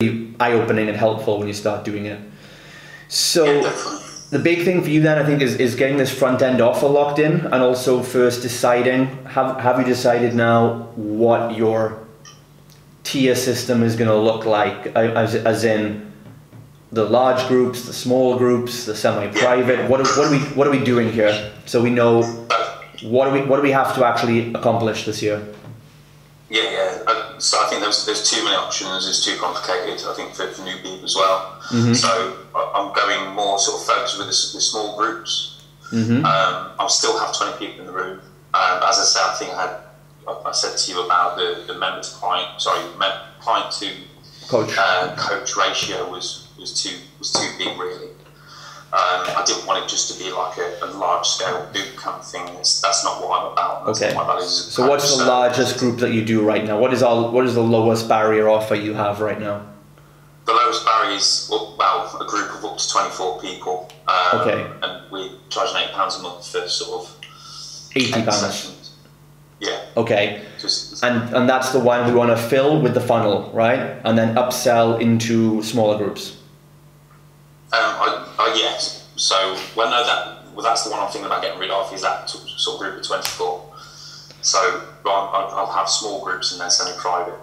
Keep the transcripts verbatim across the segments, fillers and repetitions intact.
Eye-opening and helpful when you start doing it. So the big thing for you then, I think, is, is getting this front end offer locked in, and also first deciding, have, have you decided now what your tier system is going to look like, as, as in the large groups, the small groups, the semi-private, what, what, are we, what are we doing here? So we know what, are we, what do we have to actually accomplish this year? Yeah, yeah. So I think there's there's too many options. It's too complicated, I think, for, for new people as well. Mm-hmm. So I'm going more sort of focused with the, the small groups. Mm-hmm. um, I'll still have twenty people in the room. Um, as I said, I think I had I said to you about the, the member to client, sorry, client to coach uh, coach ratio was was too was too big really. Um, I didn't want it just to be like a, a large-scale boot camp thing. It's, that's not what I'm about. That's okay. Not what that is. So what's the largest group that you do right now? What is all, what is the lowest barrier offer you have right now? The lowest barrier is, well, a group of up to twenty-four people. Um, okay. And we charge eight pounds a month for sort of eighty pounds sessions. Yeah. Okay. Just, and, and that's the one we want to fill with the funnel, right? And then upsell into smaller groups. Um, I, Oh yes, so well no that well that's the one I'm thinking about getting rid of is that sort of group of twenty-four. So I'll, I'll have small groups and then semi-private.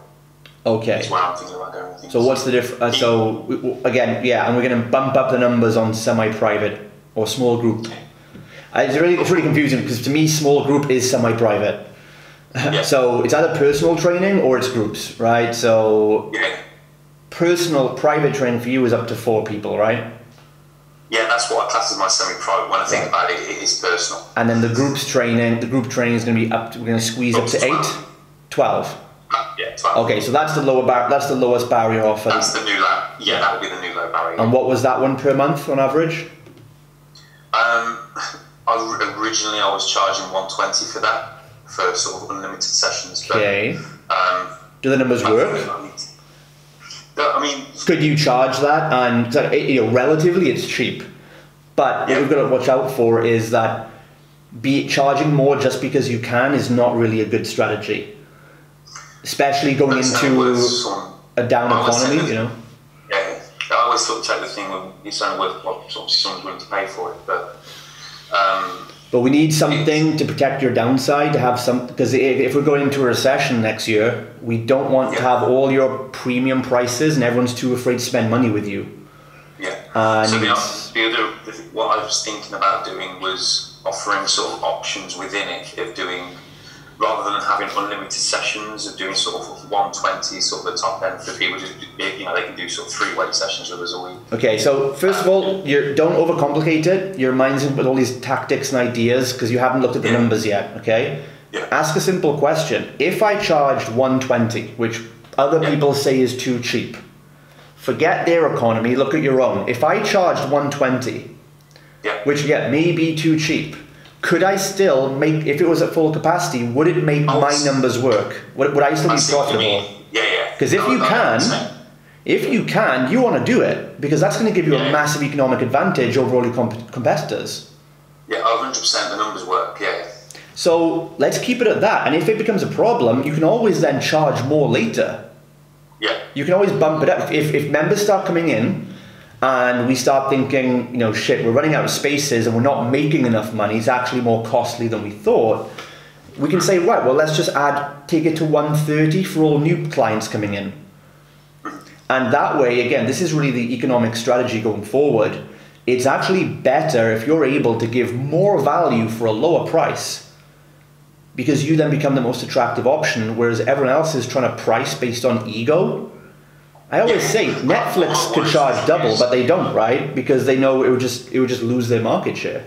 Okay. That's where I'm thinking about going. So what's the difference? Uh, so again, yeah, and we're going to bump up the numbers on semi-private or small group. Uh, it's really it's really confusing because to me, small group is semi-private. Yeah. So it's either personal training or it's groups, right? So yeah. Personal private training for you is up to four people, right? Yeah, that's what I class as my semi-private. When I think about it, it is personal. And then the groups training, the group training is going to be up. To, we're going to squeeze up, up to, to eight, twelve. Uh, yeah, twelve. Okay, so that's the lower bar. That's the lowest barrier offer. That's the new low. Yeah, that would be the new low barrier. And what was that one per month on average? Um, I, originally I was charging one twenty for that for sort of unlimited sessions. But, okay. Um, do the numbers work? I mean, could you charge that? And so, you know, relatively, it's cheap. But yeah. What we've got to watch out for is that be charging more just because you can is not really a good strategy, especially going That's into a down economy. That, you know. Yeah, I always sort of take the thing when it's only worth what obviously someone's willing to pay for it, but. Um, but we need something to protect your downside, to have some, because if, if we're going into a recession next year, we don't want yeah. to have all your premium prices and everyone's too afraid to spend money with you. Yeah. And so the, the other, what I was thinking about doing was offering sort of options within it of doing, rather than having unlimited sessions, of doing sort of one twenty, sort of the top end for people, just, you know, they can do sort of three weight sessions with us a week. Okay, so first of all, you don't overcomplicate it. Your mind's in with all these tactics and ideas because you haven't looked at the yeah. numbers yet, okay? Yeah. Ask a simple question. If I charged one twenty, which other yeah. people say is too cheap, forget their economy, look at your own. If I charged one twenty, yeah. which yeah, may be too cheap, could I still make, if it was at full capacity, would it make oh, my numbers work? Would, would I still I be profitable? Yeah, yeah. Because if no, you no, can, no. if you can, you want to do it because that's going to give you yeah. a massive economic advantage over all your comp competitors. Yeah, one hundred percent the numbers work, yeah. So let's keep it at that. And if it becomes a problem, you can always then charge more later. Yeah. You can always bump it up. If, if members start coming in, and we start thinking, you know, shit, we're running out of spaces and we're not making enough money, it's actually more costly than we thought, we can say, right, well, let's just add, take it to one thirty for all new clients coming in. And that way, again, this is really the economic strategy going forward. It's actually better if you're able to give more value for a lower price because you then become the most attractive option, whereas everyone else is trying to price based on ego. I always yeah. say Netflix could charge double, but they don't, right? Because they know it would just it would just lose their market share.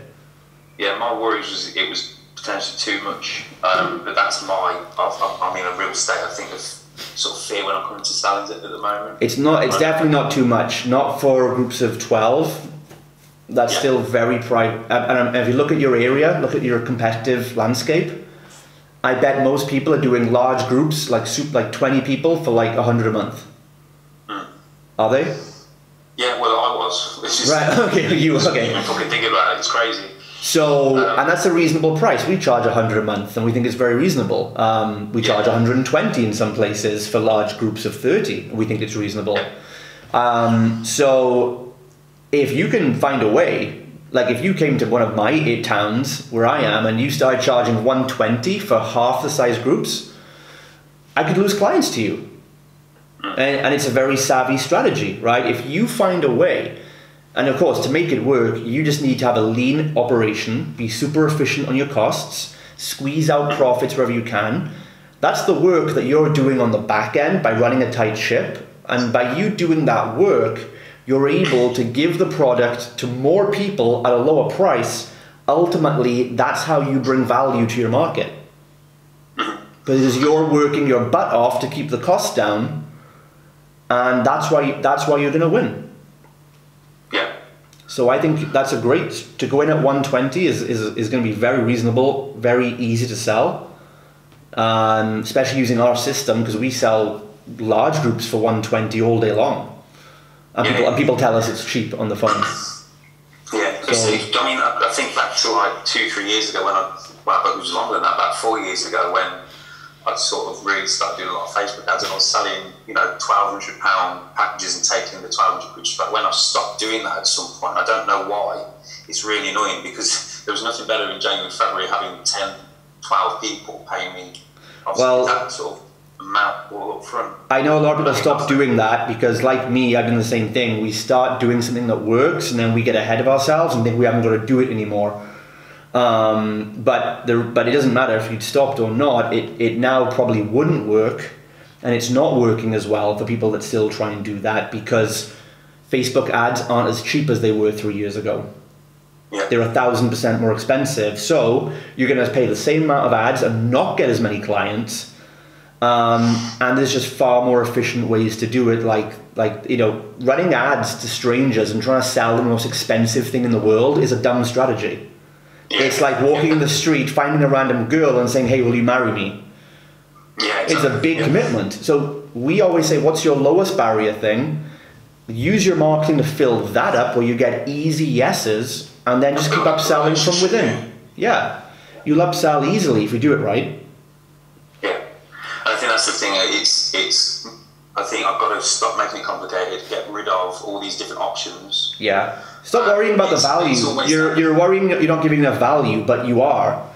Yeah, my worry was it was potentially too much, um, but that's my. I've, I'm in a real state, I think, of sort of fear when I'm coming to selling it at the moment. It's not. It's definitely not too much. Not for groups of twelve. That's yeah. still very private. And if you look at your area, look at your competitive landscape, I bet most people are doing large groups, like soup, like twenty people for like a hundred a month. Are they? Yeah, well, I was. It's just, right, okay, you okay. I'm probably thinking about it, it's crazy. So, um, and that's a reasonable price. We charge one hundred a month and we think it's very reasonable. Um, we yeah. charge one hundred twenty in some places for large groups of thirty. We think it's reasonable. Yeah. Um, so if you can find a way, like if you came to one of my eight towns where I am and you started charging one twenty for half the size groups, I could lose clients to you. And, and it's a very savvy strategy, right? If you find a way, and of course, to make it work, you just need to have a lean operation, be super efficient on your costs, squeeze out profits wherever you can. That's the work that you're doing on the back end by running a tight ship. And by you doing that work, you're able to give the product to more people at a lower price. Ultimately, that's how you bring value to your market. Because you're working your butt off to keep the costs down. And that's why, that's why you're going to win. Yeah. So I think that's a great, to go in at one twenty is, is, is going to be very reasonable, very easy to sell. Um, especially using our system, because we sell large groups for one twenty all day long. And, yeah. people, and people tell us it's cheap on the phone. Yeah, so, so, I mean, I think back to like two, three years ago when I, well, it was longer than that, about four years ago when I sort of really started doing a lot of Facebook ads and I was selling, you know, twelve hundred pound packages and taking the twelve hundred packages. But when I stopped doing that at some point, I don't know why, it's really annoying because there was nothing better in January and February having ten, twelve people paying me. Well, that sort of amount all up front. I know a lot of people stop doing that because, like me, I've done the same thing. We start doing something that works and then we get ahead of ourselves and think we haven't got to do it anymore. Um, but there, but it doesn't matter if you'd stopped or not. It, it now probably wouldn't work, and it's not working as well for people that still try and do that because Facebook ads aren't as cheap as they were three years ago. They're a thousand percent more expensive. So you're going to pay the same amount of ads and not get as many clients. Um, and there's just far more efficient ways to do it. Like, like, you know, running ads to strangers and trying to sell the most expensive thing in the world is a dumb strategy. It's like walking in the street, finding a random girl and saying, hey, will you marry me? It's a big commitment. So we always say, what's your lowest barrier thing? Use your marketing to fill that up where you get easy yeses. And then just keep upselling from within. Yeah. You'll upsell easily if you do it right. Yeah. And I think that's the thing. It's, it's, I think I've got to stop making it complicated, get rid of all these different options. Yeah. Stop um, worrying about the value. You're, you're worrying you're not giving enough value, but you are.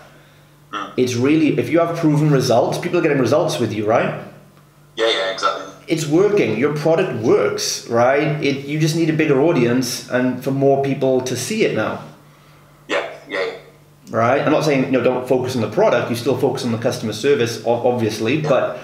Mm. It's really, if you have proven results, people are getting results with you, right? Yeah, yeah, exactly. It's working. Your product works, right? It, you just need a bigger audience and for more people to see it now. Yeah, yeah, yeah. Right? I'm not saying, you know, don't focus on the product. You still focus on the customer service, obviously. Yeah. But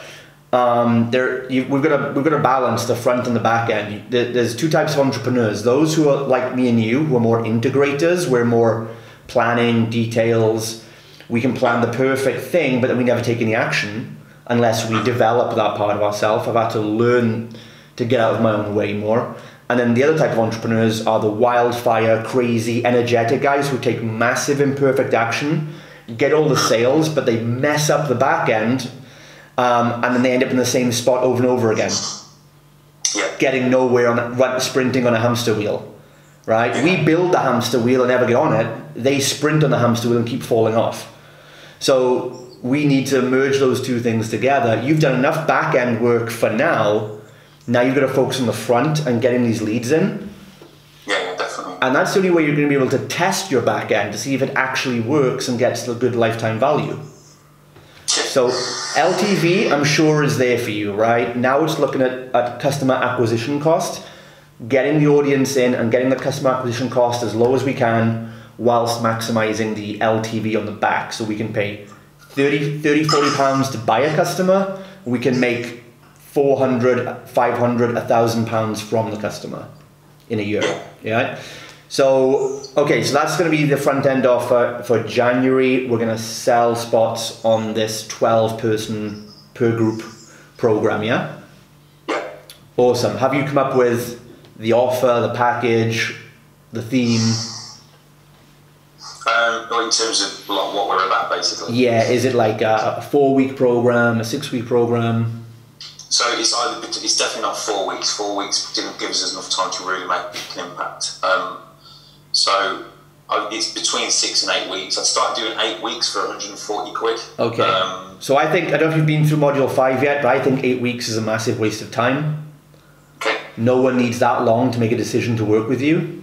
um, there, you, we've got to we've got to balance the front and the back end. There, there's two types of entrepreneurs. Those who are like me and you, who are more integrators. We're more planning, details. We can plan the perfect thing, but then we never take any action. Unless we develop that part of ourselves. I've had to learn to get out of my own way more. And then the other type of entrepreneurs are the wildfire, crazy, energetic guys who take massive imperfect action, get all the sales, but they mess up the back end, um, and then they end up in the same spot over and over again. Getting nowhere, on sprinting on a hamster wheel, right? We build the hamster wheel and never get on it. They sprint on the hamster wheel and keep falling off. So we need to merge those two things together. You've done enough back-end work for now. Now you've got to focus on the front and getting these leads in. Yeah, definitely. And that's the only way you're going to be able to test your back-end to see if it actually works and gets the good lifetime value. So L T V, I'm sure, is there for you, right? Now it's looking at, at customer acquisition cost, getting the audience in and getting the customer acquisition cost as low as we can whilst maximizing the L T V on the back so we can pay thirty, forty pounds to buy a customer, we can make four hundred, five hundred, one thousand pounds from the customer in a year, yeah? So, okay, so that's gonna be the front end offer for January. We're gonna sell spots on this twelve person per group program, yeah? Awesome, have you come up with the offer, the package, the theme? Um, in terms of like, what we're about, basically. Yeah, is it like a, a four-week program, a six-week program? So it's either, it's definitely not four weeks. Four weeks didn't give us enough time to really make an impact. Um, so I, it's between six and eight weeks. I started doing eight weeks for one hundred forty quid. Okay. Um, so I think, I don't know if you've been through module five yet, but I think eight weeks is a massive waste of time. Okay. no one needs that long to make a decision to work with you.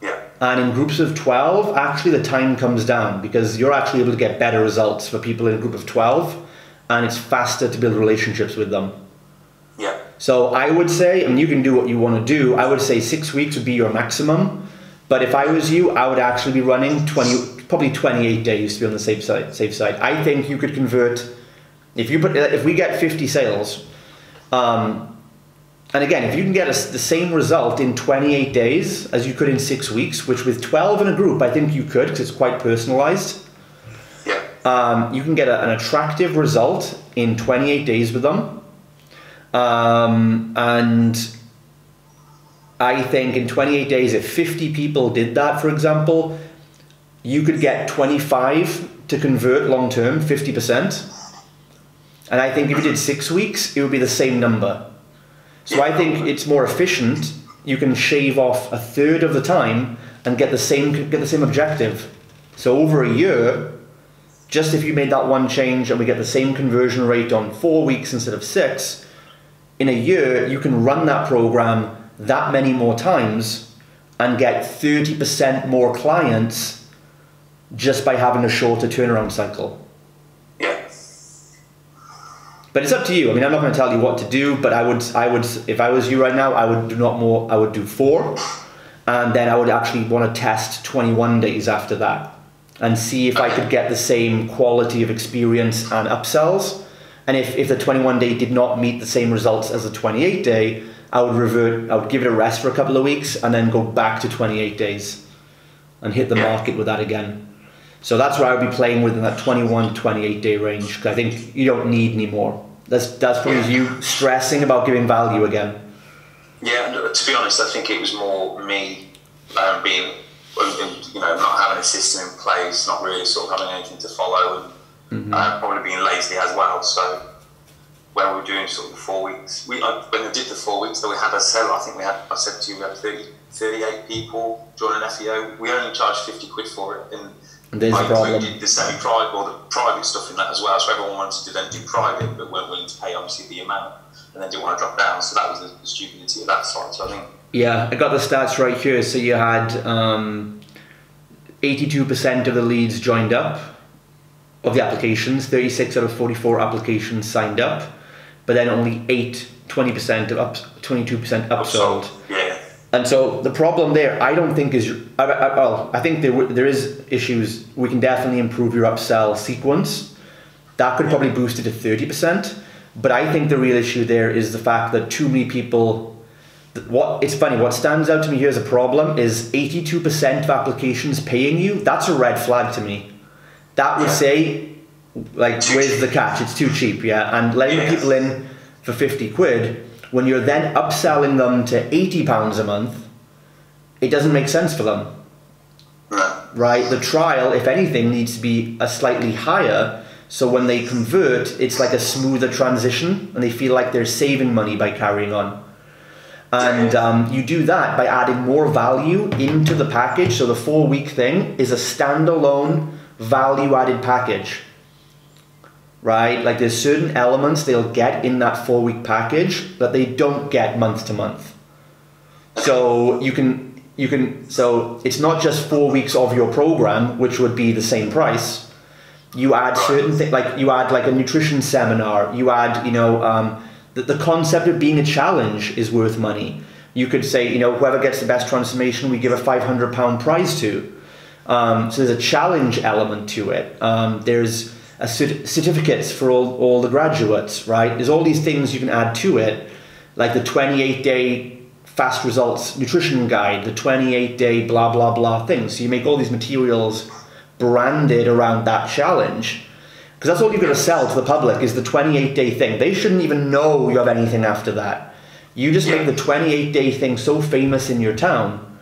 Yeah. And in groups of twelve, actually the time comes down because you're actually able to get better results for people in a group of twelve, and it's faster to build relationships with them. Yeah. So I would say, and you can do what you want to do, I would say six weeks would be your maximum. But if I was you, I would actually be running twenty, probably twenty-eight days to be on the safe side. Safe side. I think you could convert, if you put, if we get fifty sales, um, and again, if you can get a, the same result in twenty-eight days as you could in six weeks, which with twelve in a group, I think you could because it's quite personalized. Um, you can get a, an attractive result in twenty-eight days with them. Um, and I think in twenty-eight days, if fifty people did that, for example, you could get twenty-five to convert long-term, fifty percent. And I think if you did six weeks, it would be the same number. So I think it's more efficient. You can shave off a third of the time and get the same, get the same objective. So over a year, just if you made that one change and we get the same conversion rate on four weeks instead of six, in a year, you can run that program that many more times and get thirty percent more clients just by having a shorter turnaround cycle. Yes. But it's up to you. I mean, I'm not going to tell you what to do, but I would, I would, if I was you right now, I would do not more, I would do four. And then I would actually want to test twenty-one days after that and see if I could get the same quality of experience and upsells. And if, if the twenty-one day did not meet the same results as the twenty-eight day, I would revert, I would give it a rest for a couple of weeks and then go back to twenty-eight days and hit the market with that again. So that's where I would be playing within that twenty-one to twenty-eight day range, because I think you don't need any more. That's, that's probably you stressing about giving value again. Yeah, to be honest, I think it was more me um, being... you know, not having a system in place, not really sort of having anything to follow, and mm-hmm. uh, probably being lazy as well. So when we were doing sort of the four weeks, we uh, when we did the four weeks that we had a sell, I think we had, I said to you, we had thirty, thirty-eight people join an F E O. We only charged fifty quid for it, and, and there's I included the semi-private or the private stuff in that as well. So everyone wanted to then do private, but weren't willing to pay obviously the amount, and then didn't want to drop down. So that was the stupidity of that side. So I think. Yeah, I got the stats right here. So you had um, eighty-two percent of the leads joined up, of the applications, thirty-six out of forty-four applications signed up, but then only eight, twenty percent of up, twenty-two percent upsold. Yeah. And so the problem there, I don't think is, I, I, well, I think there there is issues. We can definitely improve your upsell sequence. That could probably boost it to thirty percent. But I think the real issue there is the fact that too many people. What it's funny, what stands out to me here as a problem is eighty-two percent of applications paying you. That's a red flag to me. That would yeah. say, like, where's the catch? It's too cheap, yeah. And letting yeah. people in for fifty quid, when you're then upselling them to eighty pounds a month, it doesn't make sense for them. Right? The trial, if anything, needs to be a slightly higher, so when they convert, it's like a smoother transition and they feel like they're saving money by carrying on. And um, you do that by adding more value into the package. So the four-week thing is a standalone value-added package, right? Like there's certain elements they'll get in that four-week package that they don't get month to month. So you can, you can, so it's not just four weeks of your program, which would be the same price. You add certain things, like you add like a nutrition seminar, you add, you know, um, that the concept of being a challenge is worth money. You could say, you know, whoever gets the best transformation, we give a five hundred pound prize to. Um, so there's a challenge element to it. Um, there's a cert certificates for all, all the graduates, right? There's all these things you can add to it, like the twenty-eight day fast results nutrition guide, the twenty-eight day blah, blah, blah thing. So you make all these materials branded around that challenge. Because that's all you're going to sell to the public is the twenty-eight day thing. They shouldn't even know you have anything after that. You just make the twenty-eight day thing so famous in your town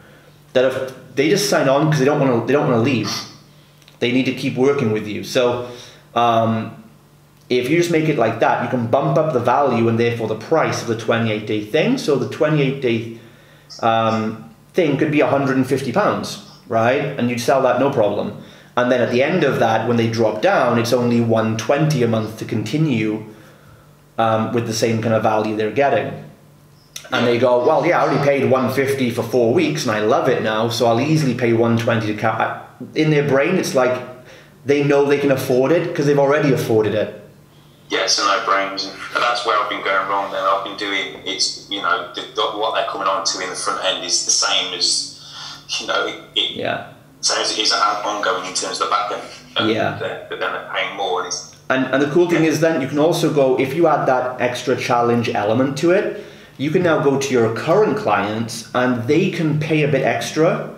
that if they just sign on because they don't want to, they don't want to leave. They need to keep working with you. So um, if you just make it like that, you can bump up the value and therefore the price of the twenty-eight day thing. So the twenty-eight day um, thing could be one hundred and fifty pounds, right? And you'd sell that no problem. And then at the end of that, when they drop down, it's only one hundred and twenty a month to continue um, with the same kind of value they're getting. and they go, well, yeah, I already paid one hundred fifty dollars for four weeks and I love it now, so I'll easily pay one hundred twenty dollars to cap. In their brain, it's like they know they can afford it because they've already afforded it. Yeah, it's in their brains, and that's where I've been going wrong then. I've been doing, it's, you know, the, what they're coming on to in the front end is the same as, you know, it, it, yeah. same as it is ongoing in terms of the back end. Yeah. They're, but then they're paying more. And it's, And, and the cool thing is then you can also go, if you add that extra challenge element to it, you can now go to your current clients and they can pay a bit extra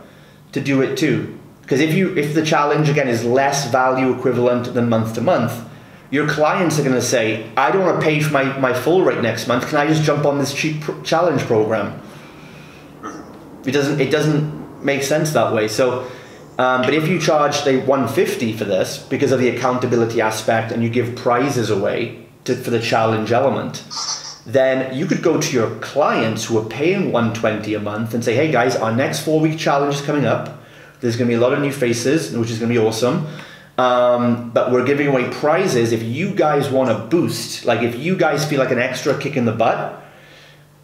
to do it too. Because if you if the challenge, again, is less value equivalent than month to month, your clients are going to say, I don't want to pay for my, my full rate next month. Can I just jump on this cheap pr- challenge program? It doesn't, it doesn't make sense that way. So. Um, but if you charge, say, one hundred fifty dollars for this because of the accountability aspect, and you give prizes away to, for the challenge element, then you could go to your clients who are paying one hundred twenty dollars a month and say, hey guys, our next four-week challenge is coming up. There's going to be a lot of new faces, which is going to be awesome. Um, but we're giving away prizes. If you guys want a boost, like if you guys feel like an extra kick in the butt,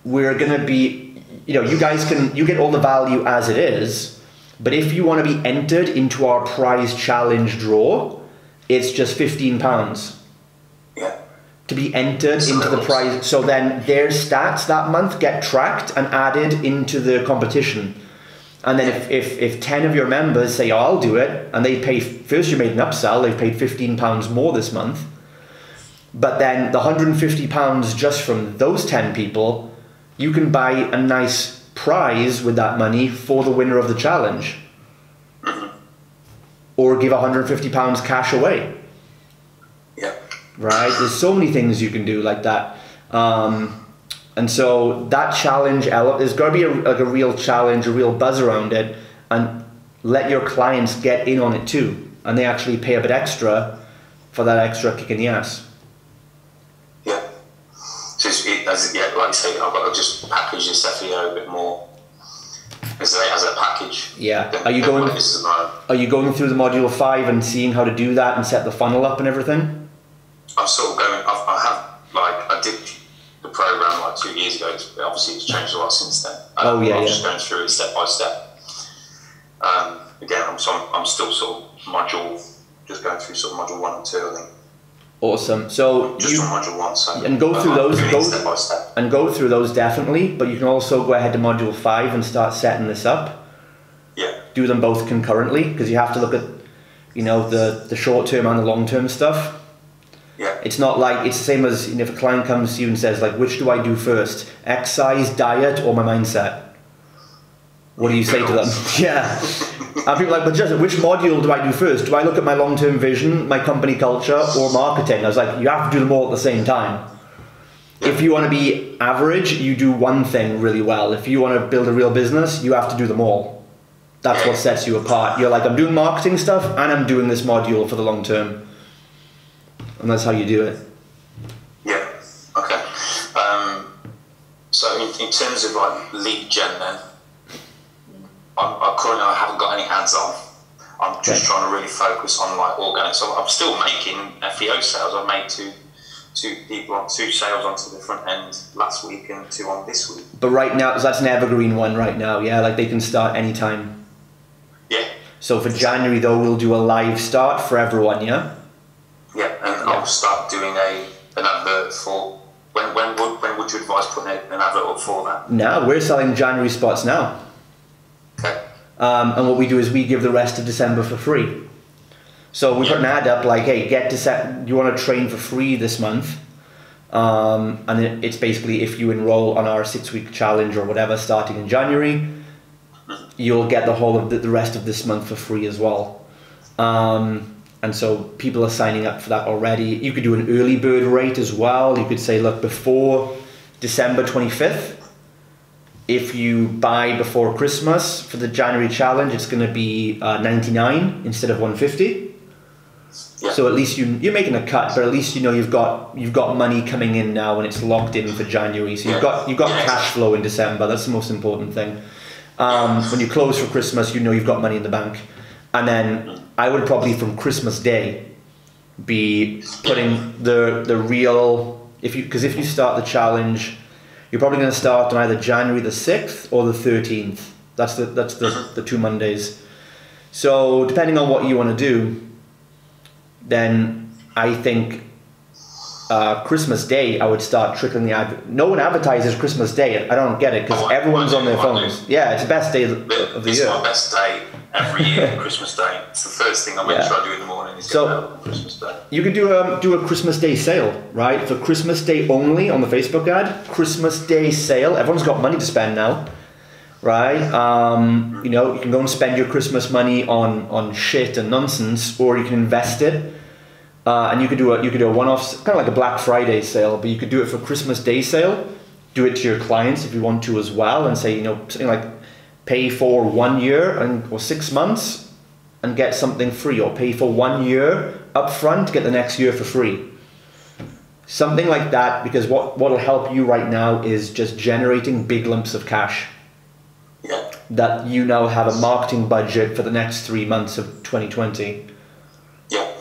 we're going to be, you know, you guys can, you get all the value as it is. But if you want to be entered into our prize challenge draw, it's just fifteen pounds yeah. to be entered so into the prize. So then their stats that month get tracked and added into the competition. And then if, if, if ten of your members say, oh, I'll do it, and they pay, first you made an upsell, they've paid fifteen pounds more this month. But then the one hundred fifty pounds just from those ten people, you can buy a nice prize with that money for the winner of the challenge, or give one hundred fifty pounds cash away. Yeah. Right? There's so many things you can do like that. Um, and so that challenge, there's got to be a, like a real challenge, a real buzz around it, and let your clients get in on it too. And they actually pay a bit extra for that extra kick in the ass. Just, it, as, yeah, like I say, I've got to just package this F E O a bit more as a, as a package. Yeah. Are you going? Are you going through the module five and seeing how to do that and set the funnel up and everything? I'm sort of going. I've, I have like I did the program like two years ago. It's, obviously, it's changed a lot since then. Oh um, yeah. I'm yeah. just going through it step by step. Um, again, I'm so I'm, I'm still sort of module, just going through sort of module one and two, I think. Awesome. So just you, on module one, so and go through those, go, step step. and go through those definitely. But you can also go ahead to module five and start setting this up. Yeah. Do them both concurrently because you have to look at, you know, the the short term and the long term stuff. Yeah. It's not like it's the same as, you know, if a client comes to you and says like, which do I do first, exercise, diet, or my mindset? What do you say to them? Yeah. And people are like, but just which module do I do first? Do I look at my long-term vision, my company culture, or marketing? I was like, you have to do them all at the same time. If you want to be average, you do one thing really well. If you want to build a real business, you have to do them all. That's what sets you apart. You're like, I'm doing marketing stuff and I'm doing this module for the long term. And that's how you do it. Yeah, okay. Um, so in, in terms of like lead gen then, I currently I haven't got any ads on. I'm just okay. trying to really focus on like organic. So I'm still making F E O sales. I've made two, two people on two sales onto the front end last week and two on this week. But right now, because that's an evergreen one right now. Yeah, like they can start anytime. Yeah. So for January though, we'll do a live start for everyone. Yeah. Yeah, and yeah. I'll start doing a an advert for when when would when would you advise putting an advert up for that? No, we're selling January spots now. Um, and what we do is we give the rest of December for free. So we yeah. put an ad up like, hey, get to set, you want to train for free this month. Um, and it, it's basically if you enroll on our six week challenge or whatever, starting in January, you'll get the whole of the, the rest of this month for free as well. Um, and so people are signing up for that already. You could do an early bird rate as well. You could say, look, before December twenty-fifth, if you buy before Christmas for the January challenge, it's going to be uh, ninety-nine instead of one hundred fifty. Yeah. So at least you you're making a cut, but at least you know you've got you've got money coming in now and it's locked in for January. So you've got you've got yeah. cash flow in December. That's the most important thing. Um, when you close for Christmas, you know you've got money in the bank. And then I would probably from Christmas Day be putting the the real if you because if you start the challenge you're probably going to start on either January the sixth or the thirteenth. That's the that's the, the two Mondays. So depending on what you want to do, then I think uh, Christmas Day I would start trickling the ad. No one advertises Christmas Day. I don't get it because everyone's on their phones. Yeah, it's the best day of the year. It's my best day every year. Christmas Day. It's the first thing I make sure I do in the morning. So Christmas Day. You could do a do a Christmas Day sale, right? For Christmas Day only on the Facebook ad. Christmas Day sale. Everyone's got money to spend now. Right, um, you know, you can go and spend your Christmas money on on shit and nonsense, or you can invest it, uh, and you could do a you could do a one-off, kind of like a Black Friday sale, but you could do it for Christmas Day sale. Do it to your clients if you want to as well, and say, you know, something like pay for one year and or six months and get something free, or pay for one year up front, get the next year for free. Something like that, because what what'll help you right now is just generating big lumps of cash. Yeah. That you now have a marketing budget for the next three months of twenty twenty. Yeah.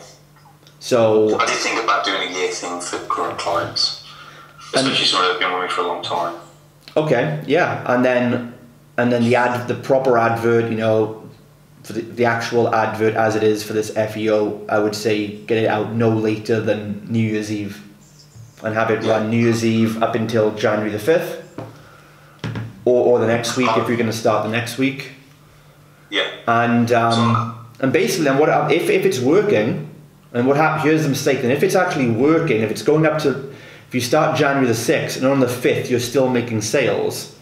So I did think about doing a year thing for current clients, especially someone that's been with me for a long time. Okay. Yeah, and then and then the ad, the proper advert, you know, for the, the actual advert as it is for this F E O, I would say get it out no later than New Year's Eve, and have it yeah. run New Year's Eve up until January the fifth. Or, or the next week if you're going to start the next week. Yeah. And um, and basically, then what if if it's working, and what happens here's the mistake. Then if it's actually working, if it's going up to, if you start January the sixth and on the fifth you're still making sales,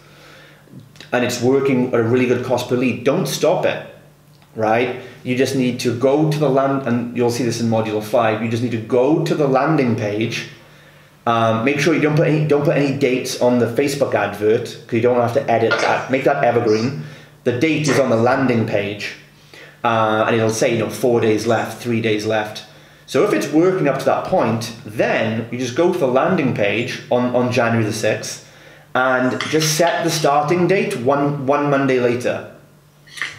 and it's working at a really good cost per lead, don't stop it. Right. You just need to go to the land, and you'll see this in module five. You just need to go to the landing page. Um, make sure you don't put any don't put any dates on the Facebook advert, because you don't have to edit that. Make that evergreen. The date is on the landing page, uh, and it'll say, you know, four days left, three days left. So if it's working up to that point, then you just go to the landing page on, on January the sixth, and just set the starting date one one Monday later.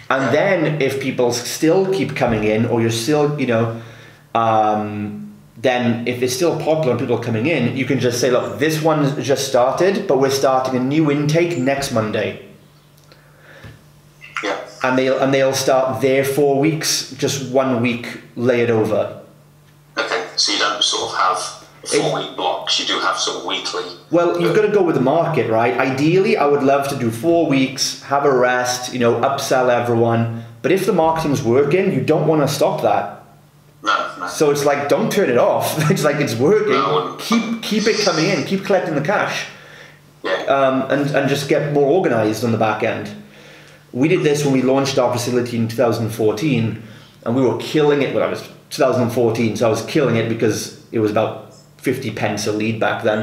And then if people still keep coming in, or you're still, you know. Um, then if it's still popular and people are coming in, you can just say, look, this one's just started, but we're starting a new intake next Monday. Yeah. And they'll, and they'll start their four weeks, just one week layered over. Okay, so you don't sort of have four-week blocks, you do have sort of weekly. Well, you've got to go with the market, right? Ideally, I would love to do four weeks, have a rest, you know, upsell everyone. But if the marketing's working, you don't want to stop that. No, no. So it's like, don't turn it off. It's like, it's working. No, keep keep it coming in. Keep collecting the cash, yeah. um, and and just get more organized on the back end. We did this when we launched our facility in two thousand fourteen, and we were killing it. Well, I was two thousand fourteen, so I was killing it because it was about fifty pence a lead back then.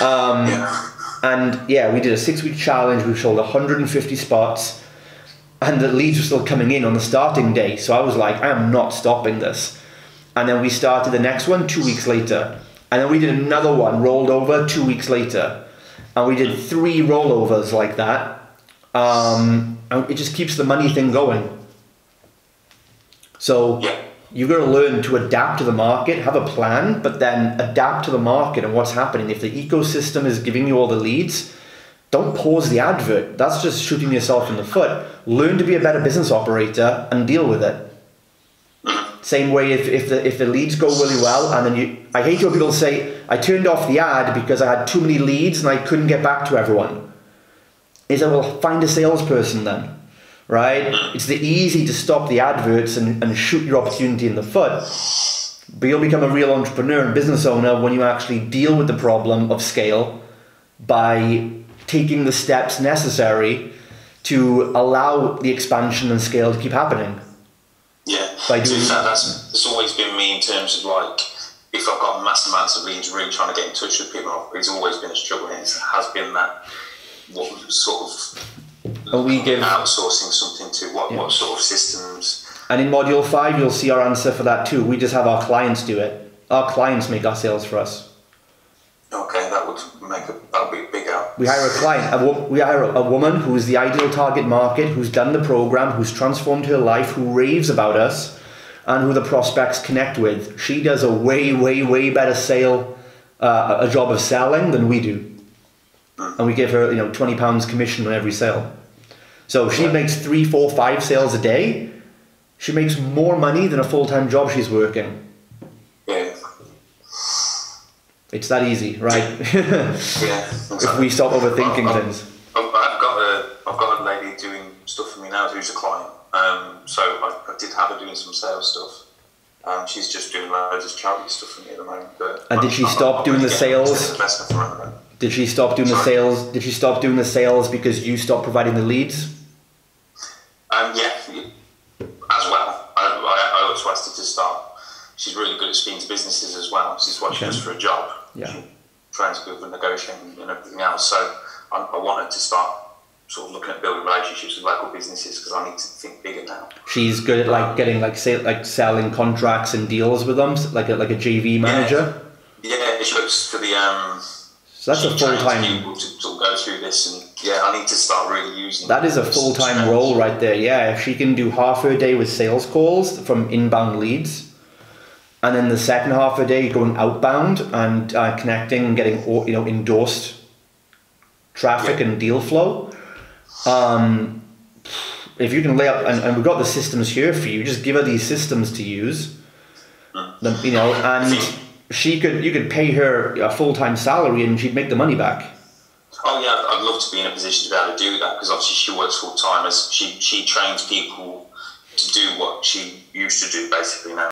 Um, yeah. And yeah, we did a six-week challenge. We sold one hundred fifty spots, and the leads were still coming in on the starting day. So I was like, I am not stopping this. And then we started the next one two weeks later. And then we did another one, rolled over two weeks later. And we did three rollovers like that. Um, and it just keeps the money thing going. So you've got to learn to adapt to the market, have a plan, but then adapt to the market and what's happening. If the ecosystem is giving you all the leads, don't pause the advert. That's just shooting yourself in the foot. Learn to be a better business operator and deal with it. Same way if, if, the, if the leads go really well, and then you, I hate when people say, I turned off the ad because I had too many leads and I couldn't get back to everyone. Is that, well, find a salesperson then, right? It's the easy to stop the adverts and, and shoot your opportunity in the foot, but you'll become a real entrepreneur and business owner when you actually deal with the problem of scale by taking the steps necessary to allow the expansion and scale to keep happening. Yeah, so that, that's, that's always been me in terms of, like, if I've got mass amounts of leads, really trying to get in touch with people, it's always been a struggle, and it has been that, what sort of we give, outsourcing something to, what, yeah. what sort of systems. And in module five, you'll see our answer for that too. We just have our clients do it. Our clients make our sales for us. Okay, that would make a, that would be a big help. We hire a client, a, we hire a woman who is the ideal target market, who's done the program, who's transformed her life, who raves about us, and who the prospects connect with. She does a way, way, way better sale, uh, a job of selling than we do. and we give her, you know, twenty pounds commission on every sale. So she makes three, four, five sales a day. She makes more money than a full-time job she's working. Yeah. It's that easy, right? Yeah. Exactly. If we stop overthinking well, things. I've got a, I've got a lady doing stuff for me now who's a client. Um, so I, I did have her doing some sales stuff. Um, she's just doing loads of charity stuff for me at the moment. But and did she I'm, stop I'm doing the sales? Did she stop doing Sorry. the sales? Did she stop doing the sales because you stopped providing the leads? Um, yeah, as well. I, I, I always wanted to start. She's really good at speaking to businesses as well. This is what she okay. does for a job. Yeah. She tries to do negotiating and everything else. So I, I wanted to start sort of looking at building relationships with local businesses because I need to think bigger now. She's good at like getting like say, like selling contracts and deals with them, like a, like a J V manager. Yeah, yeah she looks for the. Um, So that's she a full-time. People to, to go through this, and yeah, I need to start really using. That is a full-time role right there. Yeah, if she can do half her day with sales calls from inbound leads, and then the second half of the day going outbound and uh, connecting and getting you know endorsed traffic yeah. and deal flow. Um, if you can lay up, and, and we've got the systems here for you. Just give her these systems to use. Mm. You know and. She could, you could pay her a full-time salary and she'd make the money back. Oh yeah, I'd love to be in a position to be able to do that because obviously she works full-time. As she, she trains people to do what she used to do basically now.